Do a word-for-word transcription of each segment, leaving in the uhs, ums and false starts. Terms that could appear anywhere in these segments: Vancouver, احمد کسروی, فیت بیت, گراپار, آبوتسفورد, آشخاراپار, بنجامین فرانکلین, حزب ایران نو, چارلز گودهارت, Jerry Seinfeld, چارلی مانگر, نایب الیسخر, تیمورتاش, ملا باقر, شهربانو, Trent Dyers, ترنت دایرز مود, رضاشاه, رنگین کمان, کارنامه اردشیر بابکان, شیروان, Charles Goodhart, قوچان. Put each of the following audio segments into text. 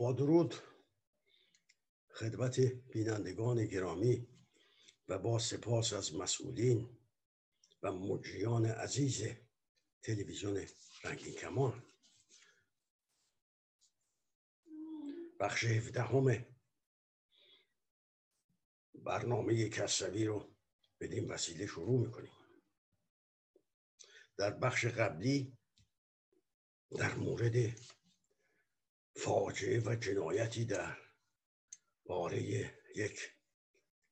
با درود خدمت بینندگان گرامی و با سپاس از مسئولین و مجریان عزیز تلویزیون رنگین کمان، بخش هفدهم برنامه کسروی رو بدین وسیله شروع میکنیم. در بخش قبلی در مورد فاجعه و جنایتی در باره یک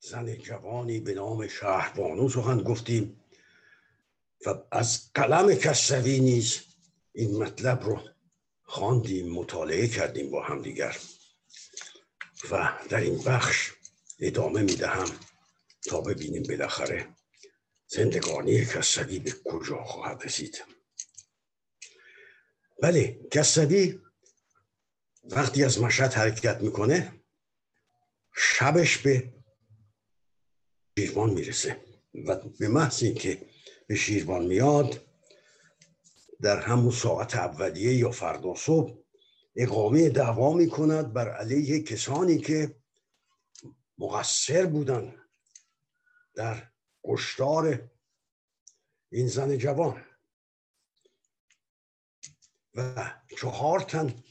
زن جوانی به نام شهربانو سخن گفتیم و از قلم کسروی نیز این مطلب رو خواندیم، مطالعه کردیم با هم دیگر و در این بخش ادامه میدهم تا ببینیم بالاخره زندگانی کسروی به کجا خواهد رسید. بله، کسروی وقتی از مشهد حرکت میکنه شبش به شیروان میرسه و به محض اینکه به شیروان میاد در همون ساعت اولیه یا فردا صبح اقامه دعوا میکند بر علیه کسانی که مقصر بودن در کشتار این زن جوان و چهار تن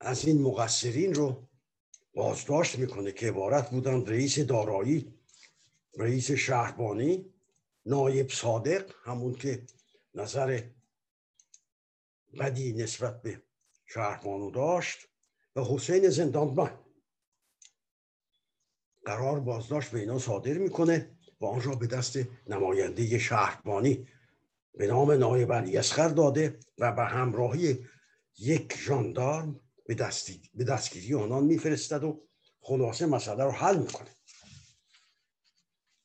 از این مقصرین رو بازداشت میکنه که عبارت بودن رئیس دارایی، رئیس شهربانی، نایب صادق همون که نظر بدی نسبت به شهربانو داشت و حسین زندانبان. قرار بازداشت به اینا صادر میکنه و آن را به دست نماینده شهربانی به نام نایب الیسخر داده و به همراهی یک ژاندارم به, به دستگیری آنان میفرستد و خلاصه مسئله رو حل میکنه.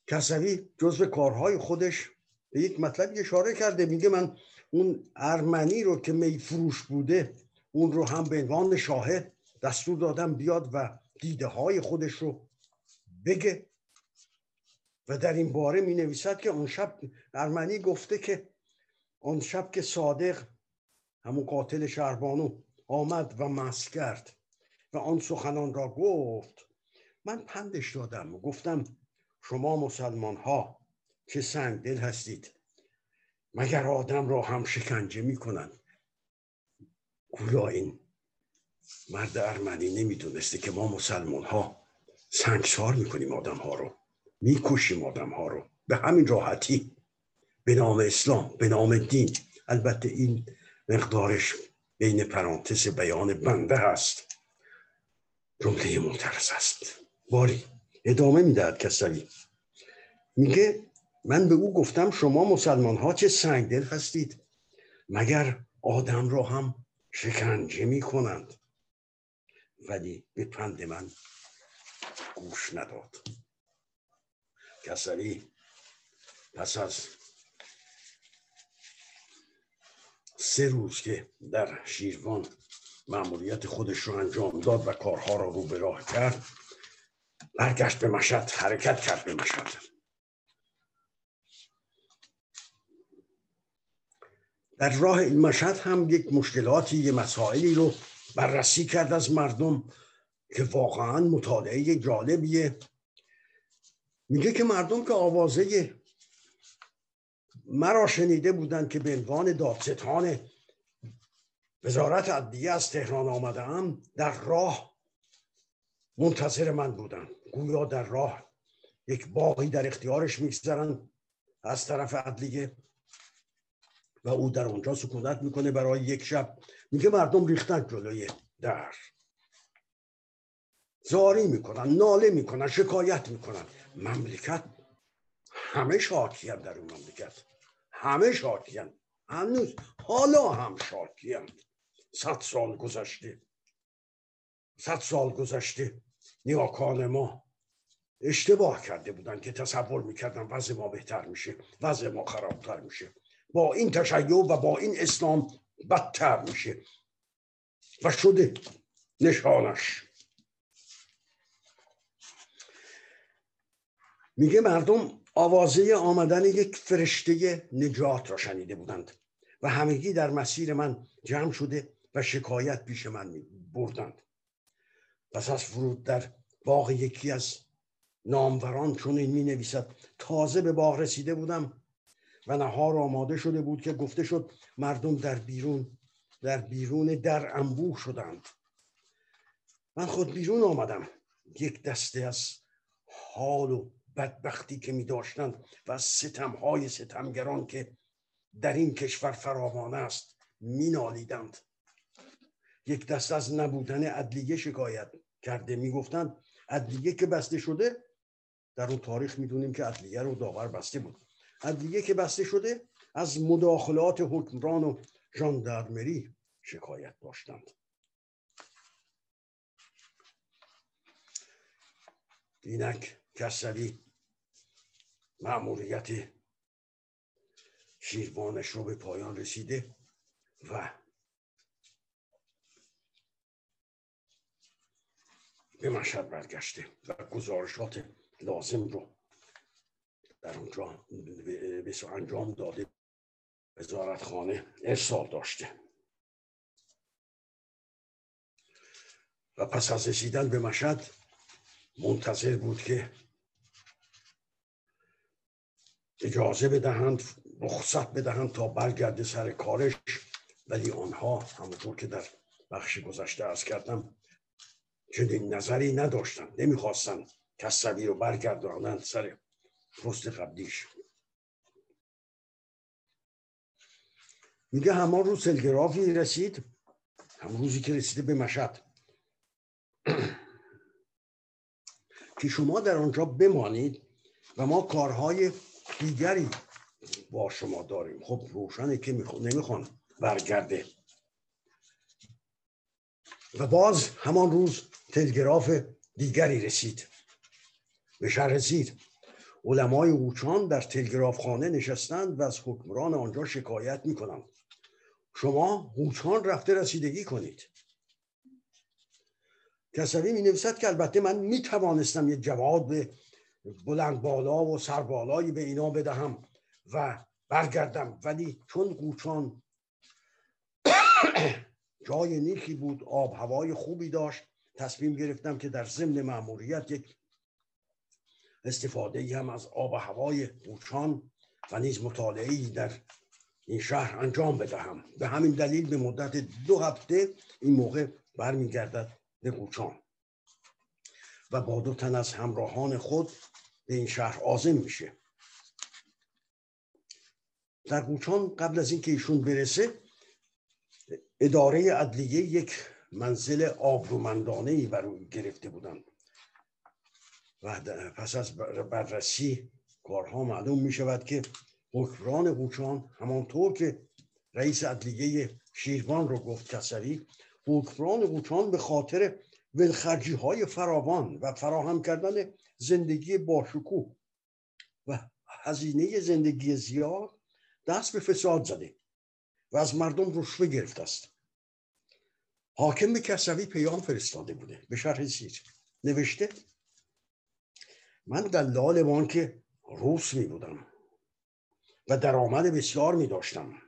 کسروی جزو کارهای خودش به یک مطلب اشاره کرده، میگه من اون ارمنی رو که میفروش بوده اون رو هم به عنوان شاهد دستور دادم بیاد و دیده های خودش رو بگه و در این باره می نویسد که اون شب ارمنی گفته که اون شب که صادق همون قاتل شهربانو آمد و مست کرد و آن سخنان را گفت من پندش دادم و گفتم شما مسلمان ها که سنگ دل هستید مگر آدم را هم شکنجه می کنند. گویا این مرد ارمنی نمی دونسته که ما مسلمان ها سنگسار می کنیم آدم ها رو، می کشیم آدم ها رو به همین راحتی به نام اسلام، به نام دین. البته این مقدارش بین پرانتز بیان بنده هست، جمله معترض است. باری ادامه میدهد کسروی، میگه من به او گفتم شما مسلمان ها چه سنگ دل هستید مگر آدم را هم شکنجه می کنند، ولی به پند من گوش نداد. کسروی پس از سه روز که در شیروان مأموریت خودش رو انجام داد و کارها را رو به راه کرد، برگشت به مشهد، حرکت کرد به مشهد. در راه این مشهد هم یک مشکلاتی، یک مسائلی رو بررسی کرد از مردم که واقعا مطالعه جالبیه. میگه که مردم که آوازه مرا شنیده بودند که به عنوان دادستان وزارت عدلیه از تهران آمده‌ام در راه منتظر من بودند. گویا در راه یک باغی در اختیارش میگذارند از طرف عدلیه و او در اونجا سکونت میکنه برای یک شب. میگه مردم ریختن جلوی در، زاری میکنن، ناله میکنن، شکایت میکنن. مملکت همه شاکی‌اند، هم در اون مملکت همه شاکی‌اند، هنوز حالا هم شاکی‌اند. صد سال گذشته، صد سال گذشته نیاکان ما اشتباه کرده بودن که تصور میکردن وضع ما بهتر میشه، وضع ما خرابتر میشه، با این تشیع و با این اسلام بدتر میشه و شده نشانش. میگه مردم آوازه آمدن یک فرشته نجات را شنیده بودند و همگی در مسیر من جمع شده و شکایت پیش من بردند. پس از فرود در باغ یکی از ناموران چنین می نویسد: تازه به باغ رسیده بودم و نهار آماده شده بود که گفته شد مردم در بیرون در بیرون در انبوه شدند. من خود بیرون آمدم. یک دسته از حال و بدبختی که می داشتند و ستمهای ستمگران که در این کشور فراوان است می نالیدند. یک دسته از نبودن عدلیه شکایت کرده، می گفتند عدلیه که بسته شده، در اون تاریخ می دونیم که عدلیه رو داور بسته بود، عدلیه که بسته شده از مداخلات حکمران و ژاندارمری شکایت داشتند. اینک کسروی مأموریت شیروانش رو به پایان رسیده و به مشهد برگشته و گزارشات لازم رو در اونجا به سو انجام داده، وزارتخانه ارسال داشته. و پس از رسیدن به مشهد منتظر بود که اجازه بدهند، رخصت بدهند تا برگرده سر کارش، ولی آنها همونطور که در بخش گذشته عرض کردم چنین نظری نداشتند، نمیخواستند کسروی رو برگردانند سر پست قبلیش. میگه همان روز تلگرافی رسید، هم روزی که رسیده به مشهد، که شما در آنجا بمانید و ما کارهای دیگری با شما داریم. خب روشنه که نمیخوان برگرده. و باز همان روز تلگراف دیگری رسید. به شهر رسید. علمای قوچان در تلگراف خانه نشستند و از حکمران آنجا شکایت میکنند. شما قوچان رفته رسیدگی کنید. کسروی می نویسد که البته من می توانستم یه جواب بلند بالا و سربالایی به اینا بدهم و برگردم، ولی چون قوچان جای نیکی بود، آب هوای خوبی داشت، تصمیم گرفتم که در ضمن مأموریت یک استفاده هم از آب هوای قوچان و نیز مطالعه‌ای در این شهر انجام بدهم. به همین دلیل به مدت دو هفته این موقع برمیگردد به قوچان و با دو تن از همراهان خود به این شهر عازم میشه. در قوچان قبل از اینکه ایشون برسه، اداره عدلیه یک منزل آبرومندانه‌ای برای گرفته بودند و پس از بررسی کارها معلوم میشود که حکمران قوچان، همانطور که رئیس عدلیه شیروان رو گفت کسروی، حکمران قوچان به خاطر ولخرجی های فراوان و فراهم کردن زندگی باشکوه و هزینه زندگی زیاد دست به فساد زده و از مردم رشوه گرفته است. حاکم به کسروی پیام فرستاده بوده، به شرح سیر نوشته: من دلال بانک روس می بودم و درآمد بسیار می داشتم.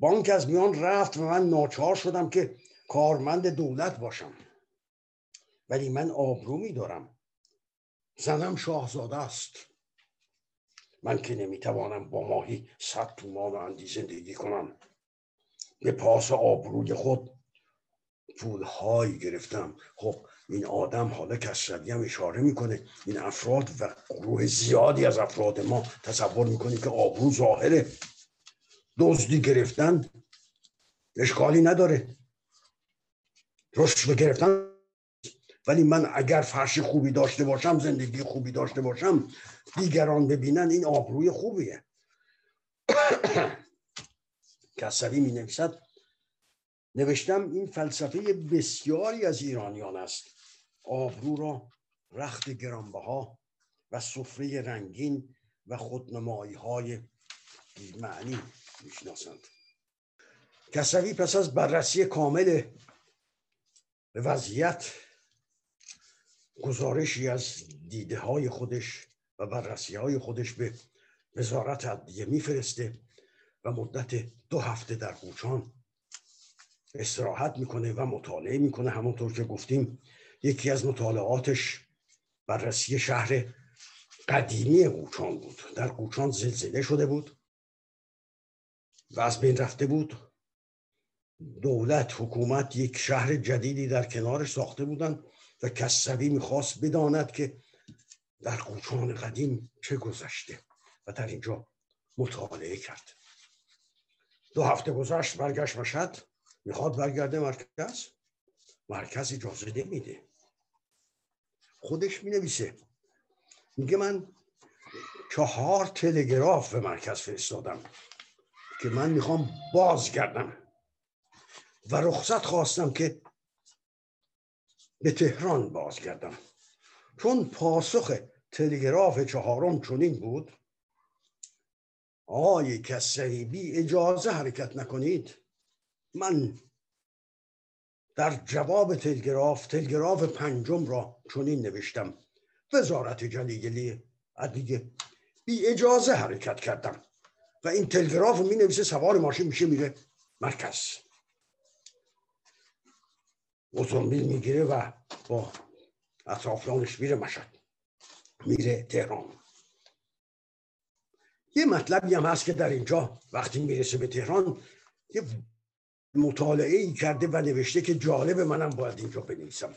بانک از میان رفت و من ناچار شدم که کارمند دولت باشم، ولی من آبرو می دارم. زنم شاهزاده است. من که نمی توانم با ماهی صد تومان اندی زندگی کنم. به پاس آبروی خود پولهایی گرفتم. خب این آدم حالا کسروی هم اشاره میکنه، این افراد و گروه زیادی از افراد ما تصور میکنه که آبرو ظاهره، دزدی گرفتن اشکالی نداره، رشوه گرفتن، ولی من اگر فرش خوبی داشته باشم، زندگی خوبی داشته باشم، دیگران ببینن این آبروی خوبیه. کسروی می نویسد: نوشتم این فلسفه بسیاری از ایرانیان است. آبرو را رخت گرانبها و سفره رنگین و خودنمایی‌های بی‌معنی میشناسند. کسروی پس از بررسی کامل وضعیت، گزارشی از دیده های خودش و بررسی های خودش به وزارت عدلیه میفرسته و مدت دو هفته در قوچان استراحت میکنه و مطالعه میکنه. همونطور که گفتیم یکی از مطالعاتش بررسی شهر قدیمی قوچان بود. در قوچان زلزله شده بود و از بین رفته بود. دولت، حکومت یک شهر جدیدی در کنارش ساخته بودند و کسروی میخواست بداند که در قوچان قدیم چه گذشته و در اینجا مطالعه کرد. دو هفته گذشت، برگشت مشهد، میخواد برگرده مرکز. مرکز اجازه نمیده. خودش مینویسه، میگه من چهار تلگراف به مرکز فرستادم که من میخوام بازگردم و رخصت خواستم که به تهران بازگردم. چون پاسخ تلگراف چهارم چنین بود: آقای کسروی بی اجازه حرکت نکنید. من در جواب تلگراف تلگراف پنجم را چنین نوشتم: وزارت جلیلی عدلیه بی اجازه حرکت کردم. و این تلگراف می نویسه، سوار ماشین میشه میره مرکز، اتومبیل میگیره و با اطرافیانش میره مشهد، میره تهران. یه مطلبی هم هست که در اینجا وقتی میرسه به تهران یه مطالعه‌ای کرده و نوشته که جالب، منم باید اینجا بنویسم.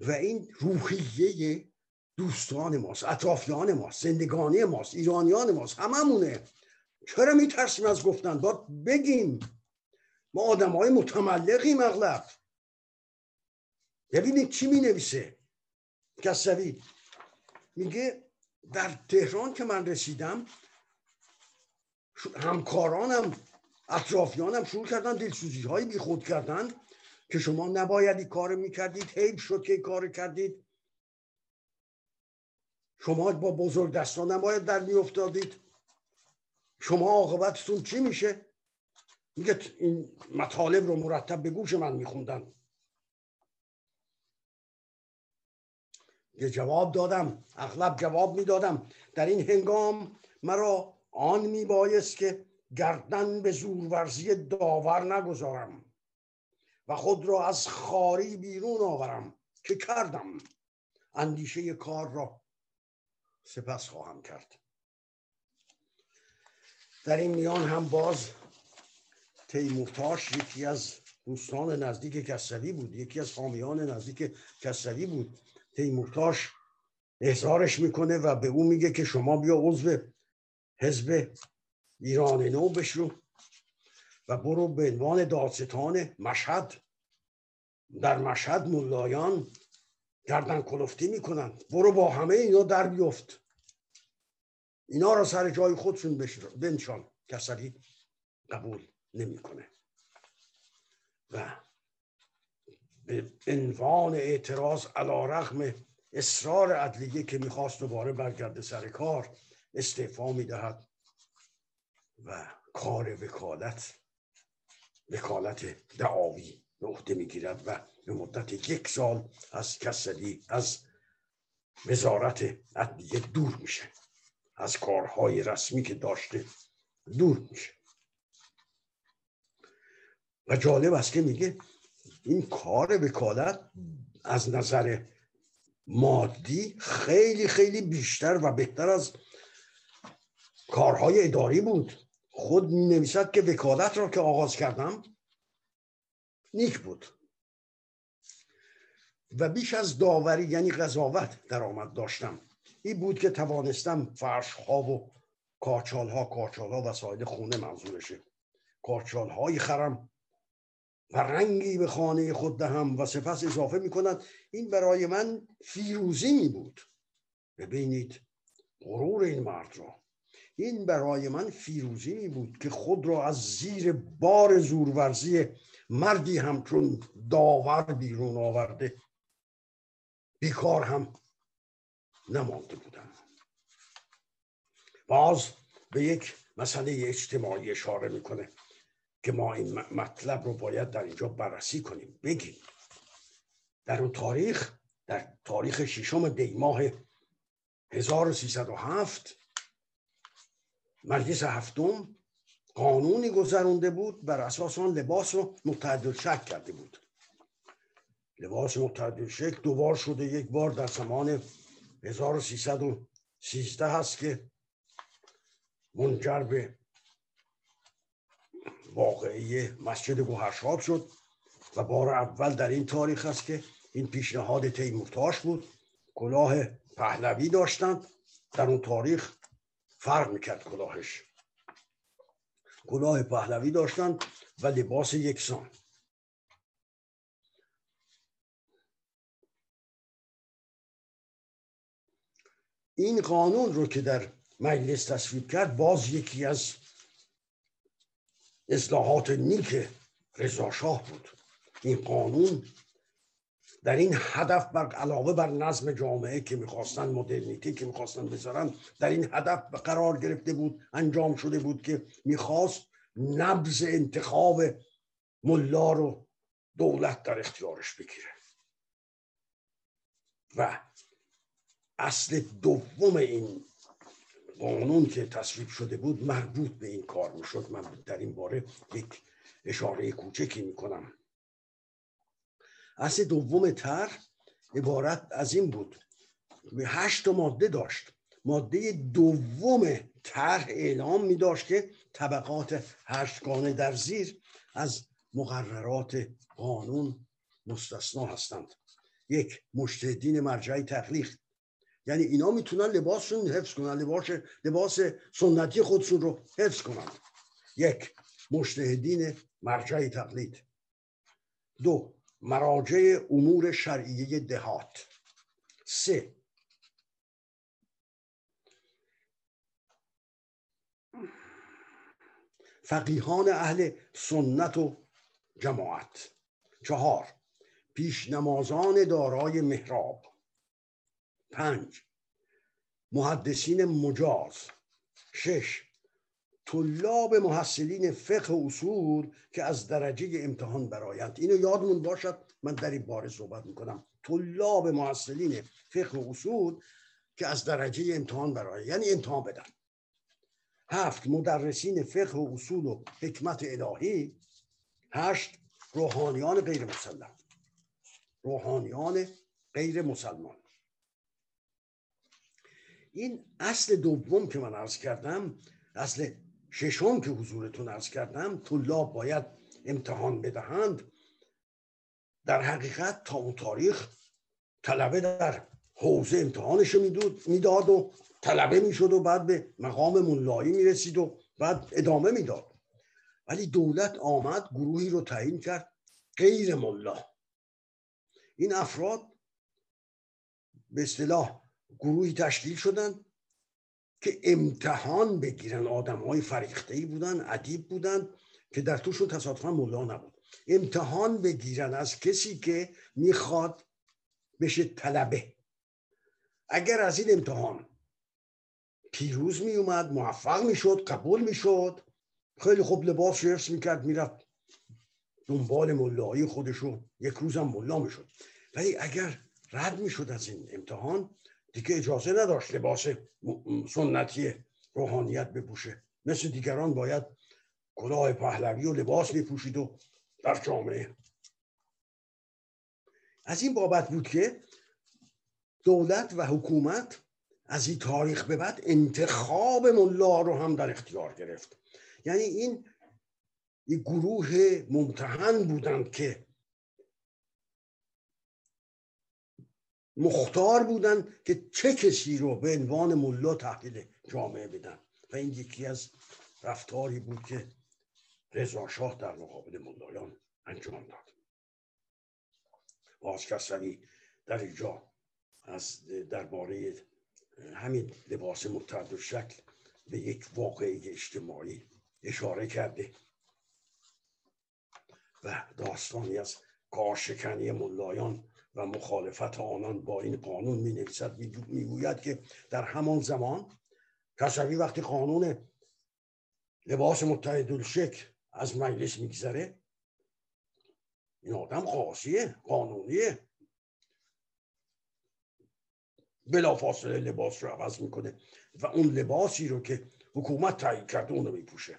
و این روحیه دوستان ماست، اطرافیان ماست، زندگانی ماست، ایرانیان ماست، هممونه. چرا میترسیم از گفتن؟ باید بگیم. ما آدم‌های متملقیم اغلب. ببینید چی مینویسه کسروی. میگه در تهران که من رسیدم همکارانم، اطرافیانم شروع کردن دلسوزی‌هایی بی خود کردن که شما نباید این کار میکردید، حیف شد که این کار کردید، شما با بزرگ دستان نباید در میافتادید، شما عاقبتتون چی میشه؟ میگه این مطالب رو مرتب به گوش من میخوندن. یه جواب دادم، اغلب جواب میدادم: در این هنگام مرا آن میبایست که گردن به زورورزی داور نگذارم و خود را از خاری بیرون آورم که کردم. اندیشه کار را سپس خواهم کرد. در این میان هم باز تیمورتاش یکی از دوستان نزدیک کسروی بود، یکی از حامیان نزدیک کسروی بود. تیمورتاش احضارش میکنه و به او میگه که شما بیا عضو حزب ایران نو بشو و برو به عنوان دادستان مشهد. در مشهد مولایان گردن کلفتی میکنن، برو با همه اینا در بیفت، اینا را سر جای خودشون بنشان. کسروی قبول نمیکنه و به عنوان اعتراض علی رغم اصرار عدلیه که میخواست دوباره برگرده سر کار استعفا میدهد و کار وکالت وکالت دعاوی به عهده میگیرد و به مدت یک سال از کسروی، از وزارت عدلیه دور میشه، از کارهای رسمی که داشته دور میشه. و جالب است که میگه این کار وکالت از نظر مادی خیلی خیلی بیشتر و بهتر از کارهای اداری بود. خود می نویسد که وکالت را که آغاز کردم نیک بود و بیش از داوری یعنی قضاوت درآمد داشتم. این بود که توانستم فرش‌ها و کارچال‌ها کارچال‌ها وسایل خونه منظورشه، کارچال‌های خرم و رنگی به خانه خود دهم. و سپس اضافه میکنند این برای من فیروزی می بود. ببینید غرور این مرد را. این برای من فیروزی می بود که خود را از زیر بار زورورزی مردی همچون داور بیرون آورده، بیکار هم نمانده بودم. باز به یک مسئله اجتماعی اشاره میکنه که ما این مطلب رو باید در اینجا بررسی کنیم. بگیم در اون تاریخ، در تاریخ ششم دی ماه هزار و سیصد و هفت مجلس هفتم قانونی گذرانده بود، بر اساس آن لباس رو متعدد شکل کرده بود. لباس متعدد شکل دوبار شده، یک بار در زمان هزار و سیصد و سیزده هست که منجر به واقعه مسجد گوهرشاد شد و بار اول در این تاریخ است که این پیشنهاد تیمورتاش بود. کلاه پهلوی داشتند، در اون تاریخ فرق میکرد کلاهش. کلاه پهلوی داشتند و لباس یکسان. این قانون رو که در مجلس تصویب کرد، باز یکی از اصلاحات نیک رضاشاه بود. این قانون در این هدف، بر علاوه بر نظم جامعه که میخواستن، مدرنیتی که میخواستن بذارن، در این هدف قرار گرفته بود، انجام شده بود که میخواست نبض انتخاب ملا رو دولت در اختیارش بگیره. و اصل دوم این قانون که تصویب شده بود مربوط به این کار میشد. من در این باره یک اشاره کوچکی میکنم. اصل دوم طرح عبارت از این بود، هشت ماده داشت. ماده دوم طرح اعلام می داشت که طبقات هشتگانه در زیر از مقررات قانون مستثنا هستند. یک، مجتهدین مرجع تخلیق، یعنی اینا میتونن لباسشون حفظ کنن، لباس لباس سنتی خودشون رو حفظ کنن. یک، مجتهدین مرجع تقلید. دو، مراجع امور شرعیه دهات. سه، فقیهان اهل سنت و جماعت. چهار، پیشنمازان دارای محراب. پنج، محدثین مجاز. شش، طلاب محصلین فقه و اصول که از درجه امتحان برآیند. اینو یادمون باشد، من در این باره صحبت میکنم. طلاب محصلین فقه و اصول که از درجه امتحان برآیند، یعنی امتحان بدن. هفت، مدرسین فقه و اصول و حکمت الهی. هشت، روحانیان غیر مسلمان. روحانیان غیر مسلمان. این اصل دوم که من عرض کردم، اصل ششم که حضورتون عرض کردم، طلاب باید امتحان بدهند. در حقیقت تا اون تاریخ طلبه در حوزه امتحانش رو میداد و طلبه میشد و بعد به مقام مولایی میرسید و بعد ادامه میداد. ولی دولت آمد گروهی رو تعیین کرد غیر مولا. این افراد به اصطلاح گروهی تشکیل شدند که امتحان بگیرن. آدم های فریختهی بودن، ادیب بودن که در توشون تصادفاً مولا نبود. امتحان بگیرن از کسی که میخواد بشه طلبه. اگر از این امتحان پیروز میومد، موفق میشد، قبول میشد، خیلی خوب لباس حفظ میکرد، میرفت دنبال مولایی خودشو، یک روزم مولا میشد. ولی اگر رد میشد از این امتحان، دیگه اجازه نداشت لباس سنتی روحانیت بپوشه. مثل دیگران باید کلاه پهلوی و لباس میپوشید و در جامعه. از این بابت بود که دولت و حکومت از این تاریخ به بعد انتخاب ملا رو هم در اختیار گرفت. یعنی این یک گروه ممتحن بودند که مختار بودن که چه کسی رو به عنوان ملا تحویل جامعه بدن. و این یکی از رفتاری بود که رضاشاه در مقابل ملایان انجام داد. باز کسروی در اینجا از درباره همین لباس متعدد شکل به یک واقعه اجتماعی اشاره کرده و داستانی از کارشکنی ملایان و مخالفت آنان با این قانون می نویسد. می گوید که در همان زمان کسروی وقتی قانون لباس متعدد شکل از مجلس می گذره، این آدم قاضیه، قانونیه، بلافاصله لباس رو عوض می کنه و اون لباسی رو که حکومت تعیین کرده اون رو می پوشه.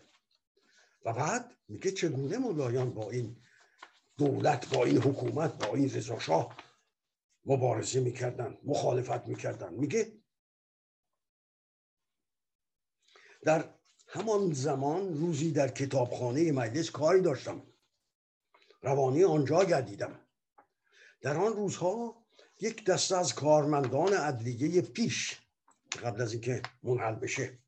و بعد میگه چگونه مولایان با این دولت، با این حکومت، با این رضاشاه مبارزه میکردن، مخالفت میکردن. میگه در همان زمان روزی در کتابخانه مجلس کاری داشتم، روانی آنجا گردیدم. در آن روزها یک دسته از کارمندان عدلیه پیش قبل از اینکه منحل بشه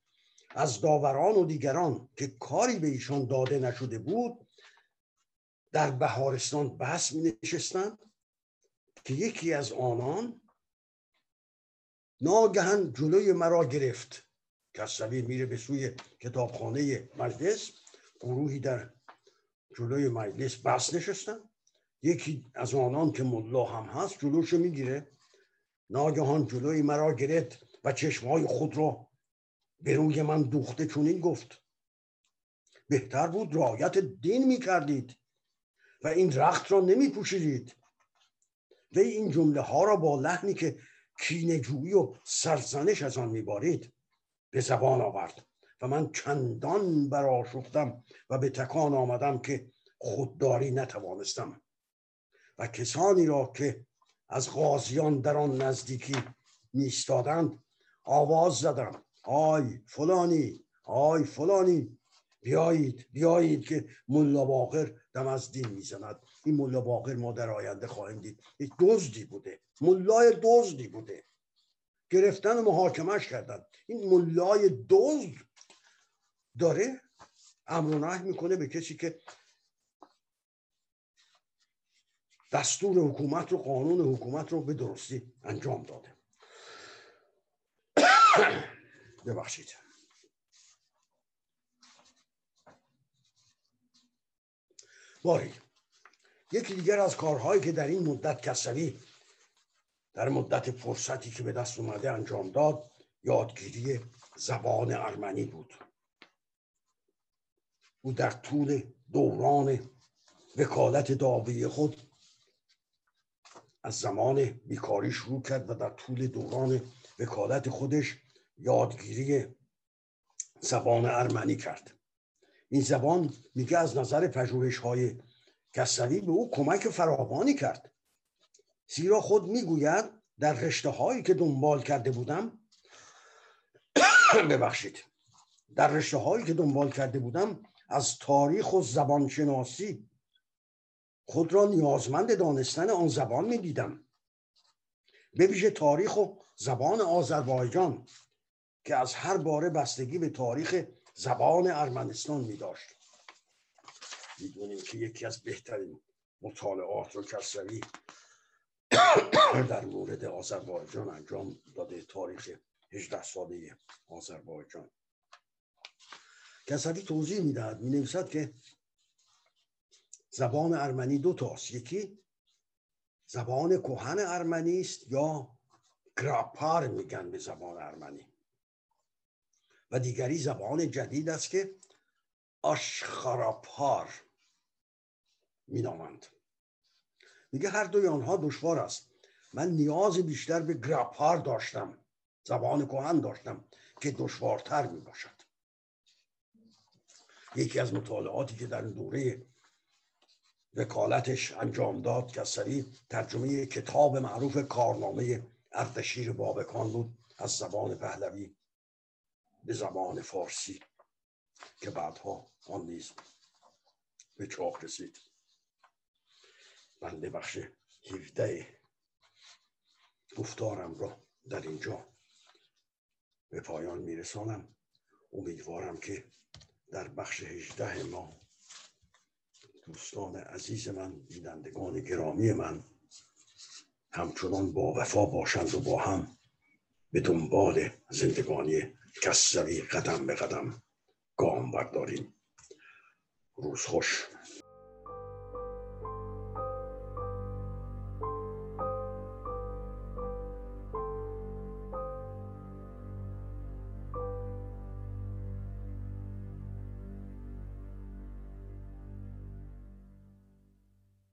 از داوران و دیگران که کاری به ایشان داده نشده بود در بهارستان بحث می نشستند که یکی از آنان ناگهان جلوی مرا گرفت. کسروی میره به سوی کتابخانه مجلس، گروهی در جلوی مجلس بحث نشستن، یکی از آنان که ملا هم هست جلوشو میگیره. ناگهان جلوی مرا گرفت و چشمهای خود را به روی من دوخته چنین گفت: بهتر بود رعایت دین میکردید و این رخت را نمیپوشیدید. و این جمله ها را با لحنی که کینه‌جویی و سرزنش از آن میبارید به زبان آورد و من چندان برآشفتم و به تکان آمدم که خودداری نتوانستم و کسانی را که از غازیان در آن نزدیکی میستادند آواز زدم: آی فلانی، آی فلانی، بیایید بیایید که ملا باقر دم از دین میزند. این ملا باقر ما در آینده خواهیم دید یک دزدی بوده، ملای دزدی بوده، گرفتن و محاکمش کردند. این ملای دزد داره امر و نهی میکنه به کسی که دستور حکومت رو، قانون حکومت رو به درستی انجام داده. ببخشید. باری یکی دیگر از کارهایی که در این مدت کسروی در مدت فرصتی که به دست اومده انجام داد یادگیری زبان ارمنی بود. او در طول دوران وکالت دعاوی خود از زمان بیکاری شروع کرد و در طول دوران وکالت خودش یادگیری زبان ارمنی کرد. این زبان میگه از نظر پژوهش‌های کسروی به او کمک فراوانی کرد، زیرا خود میگوید در رشته هایی که دنبال کرده بودم ببخشید در رشته هایی که دنبال کرده بودم از تاریخ و زبانشناسی خود را نیازمند دانستن آن زبان میدیدم، به ویژه تاریخ و زبان آذربایجان که از هر باره بستگی به تاریخ زبان ارمنستان میداشت. میدونیم که یکی از بهترین مطالعات رو کسروی در مورد آذربایجان انجام داده، تاریخ هجده ساله آذربایجان. کسروی توضیح میدهد، می نویسد که زبان ارمنی دو تاست، یکی زبان کهن ارمنی است یا گراپار میگن به زبان ارمنی و دیگری زبان جدید است که آشخاراپار مینامند. میگه هر دوی آنها دشوار است. من نیاز بیشتر به گراپار داشتم، زبان کهن داشتم که دشوارتر می باشد. یکی از مطالعاتی که در دوره وکالتش انجام داد کسروی ترجمه کتاب معروف کارنامه اردشیر بابکان بود از زبان پهلوی به زبان فارسی که بعدها آن نیز به چاپ رسید. بنده بخش هفده گفتارم را در اینجا به پایان میرسانم. امیدوارم که در بخش هجده ما دوستان عزیز من، بینندگان گرامی من، همچنان با وفا باشند و با هم به دنبال زندگانی کسروی قدم به قدم گام برداریم. روز خوش.